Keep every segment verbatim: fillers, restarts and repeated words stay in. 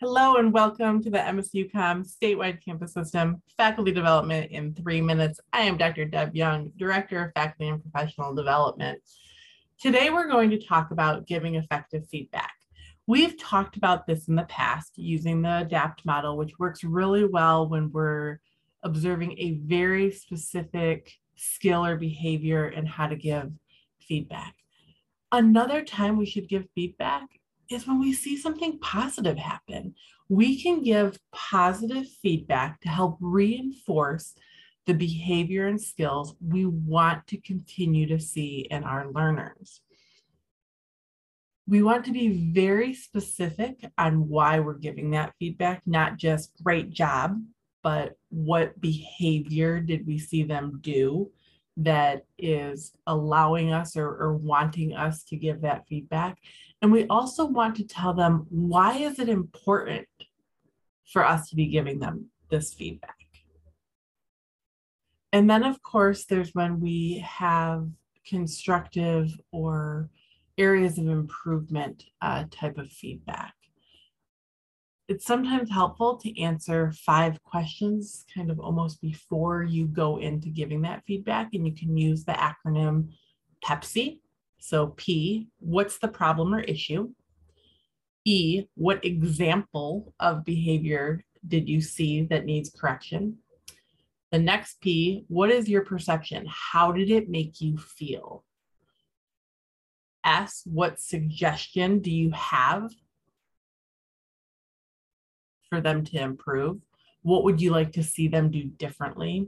Hello and welcome to the M S U COM Statewide Campus System Faculty Development in three minutes. I am Doctor Deb Young, Director of Faculty and Professional Development. Today we're going to talk about giving effective feedback. We've talked about this in the past using the ADAPT model, which works really well when we're observing a very specific skill or behavior and how to give feedback. Another time we should give feedback is when we see something positive happen. We can give positive feedback to help reinforce the behavior and skills we want to continue to see in our learners. We want to be very specific on why we're giving that feedback, not just great job, but what behavior did we see them do that is allowing us or, or wanting us to give that feedback. And we also want to tell them, why is it important for us to be giving them this feedback? And then of course, there's when we have constructive or areas of improvement uh, type of feedback. It's sometimes helpful to answer five questions kind of almost before you go into giving that feedback, and you can use the acronym PEPSI. So P, what's the problem or issue? E, what example of behavior did you see that needs correction? The next P, what is your perception? How did it make you feel? S, what suggestion do you have for them to improve? What would you like to see them do differently?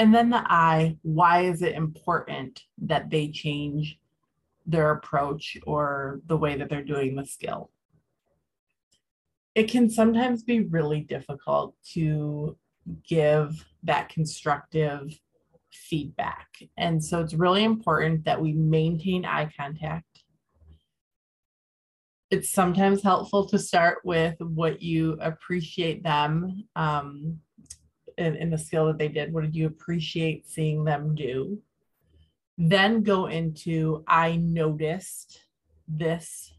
And then the I, why is it important that they change their approach or the way that they're doing the skill? It can sometimes be really difficult to give that constructive feedback. And so it's really important that we maintain eye contact. It's sometimes helpful to start with what you appreciate them um, in, in the skill that they did. What did you appreciate seeing them do? Then go into, I noticed this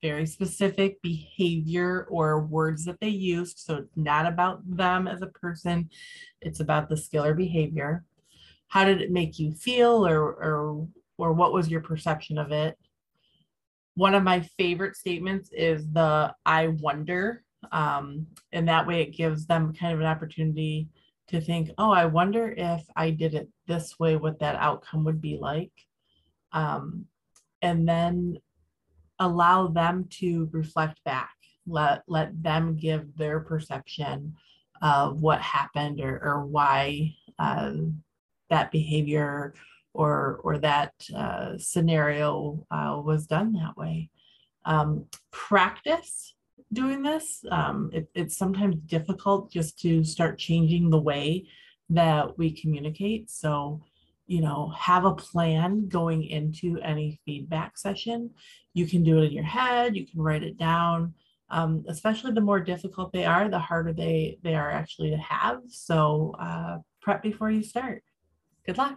very specific behavior or words that they used. So it's not about them as a person, it's about the skill or behavior. How did it make you feel, or, or, or what was your perception of it? One of my favorite statements is the I wonder, um, and that way it gives them kind of an opportunity to think, oh, I wonder if I did it this way, what that outcome would be like. Um, and then allow them to reflect back, let, let them give their perception of what happened, or, or why um, that behavior or, or that uh, scenario uh, was done that way. Um, practice doing this. Um, it, it's sometimes difficult just to start changing the way that we communicate. So, you know, have a plan going into any feedback session. You can do it in your head, you can write it down. Um, especially the more difficult they are, the harder they, they are actually to have. So uh, prep before you start. Good luck.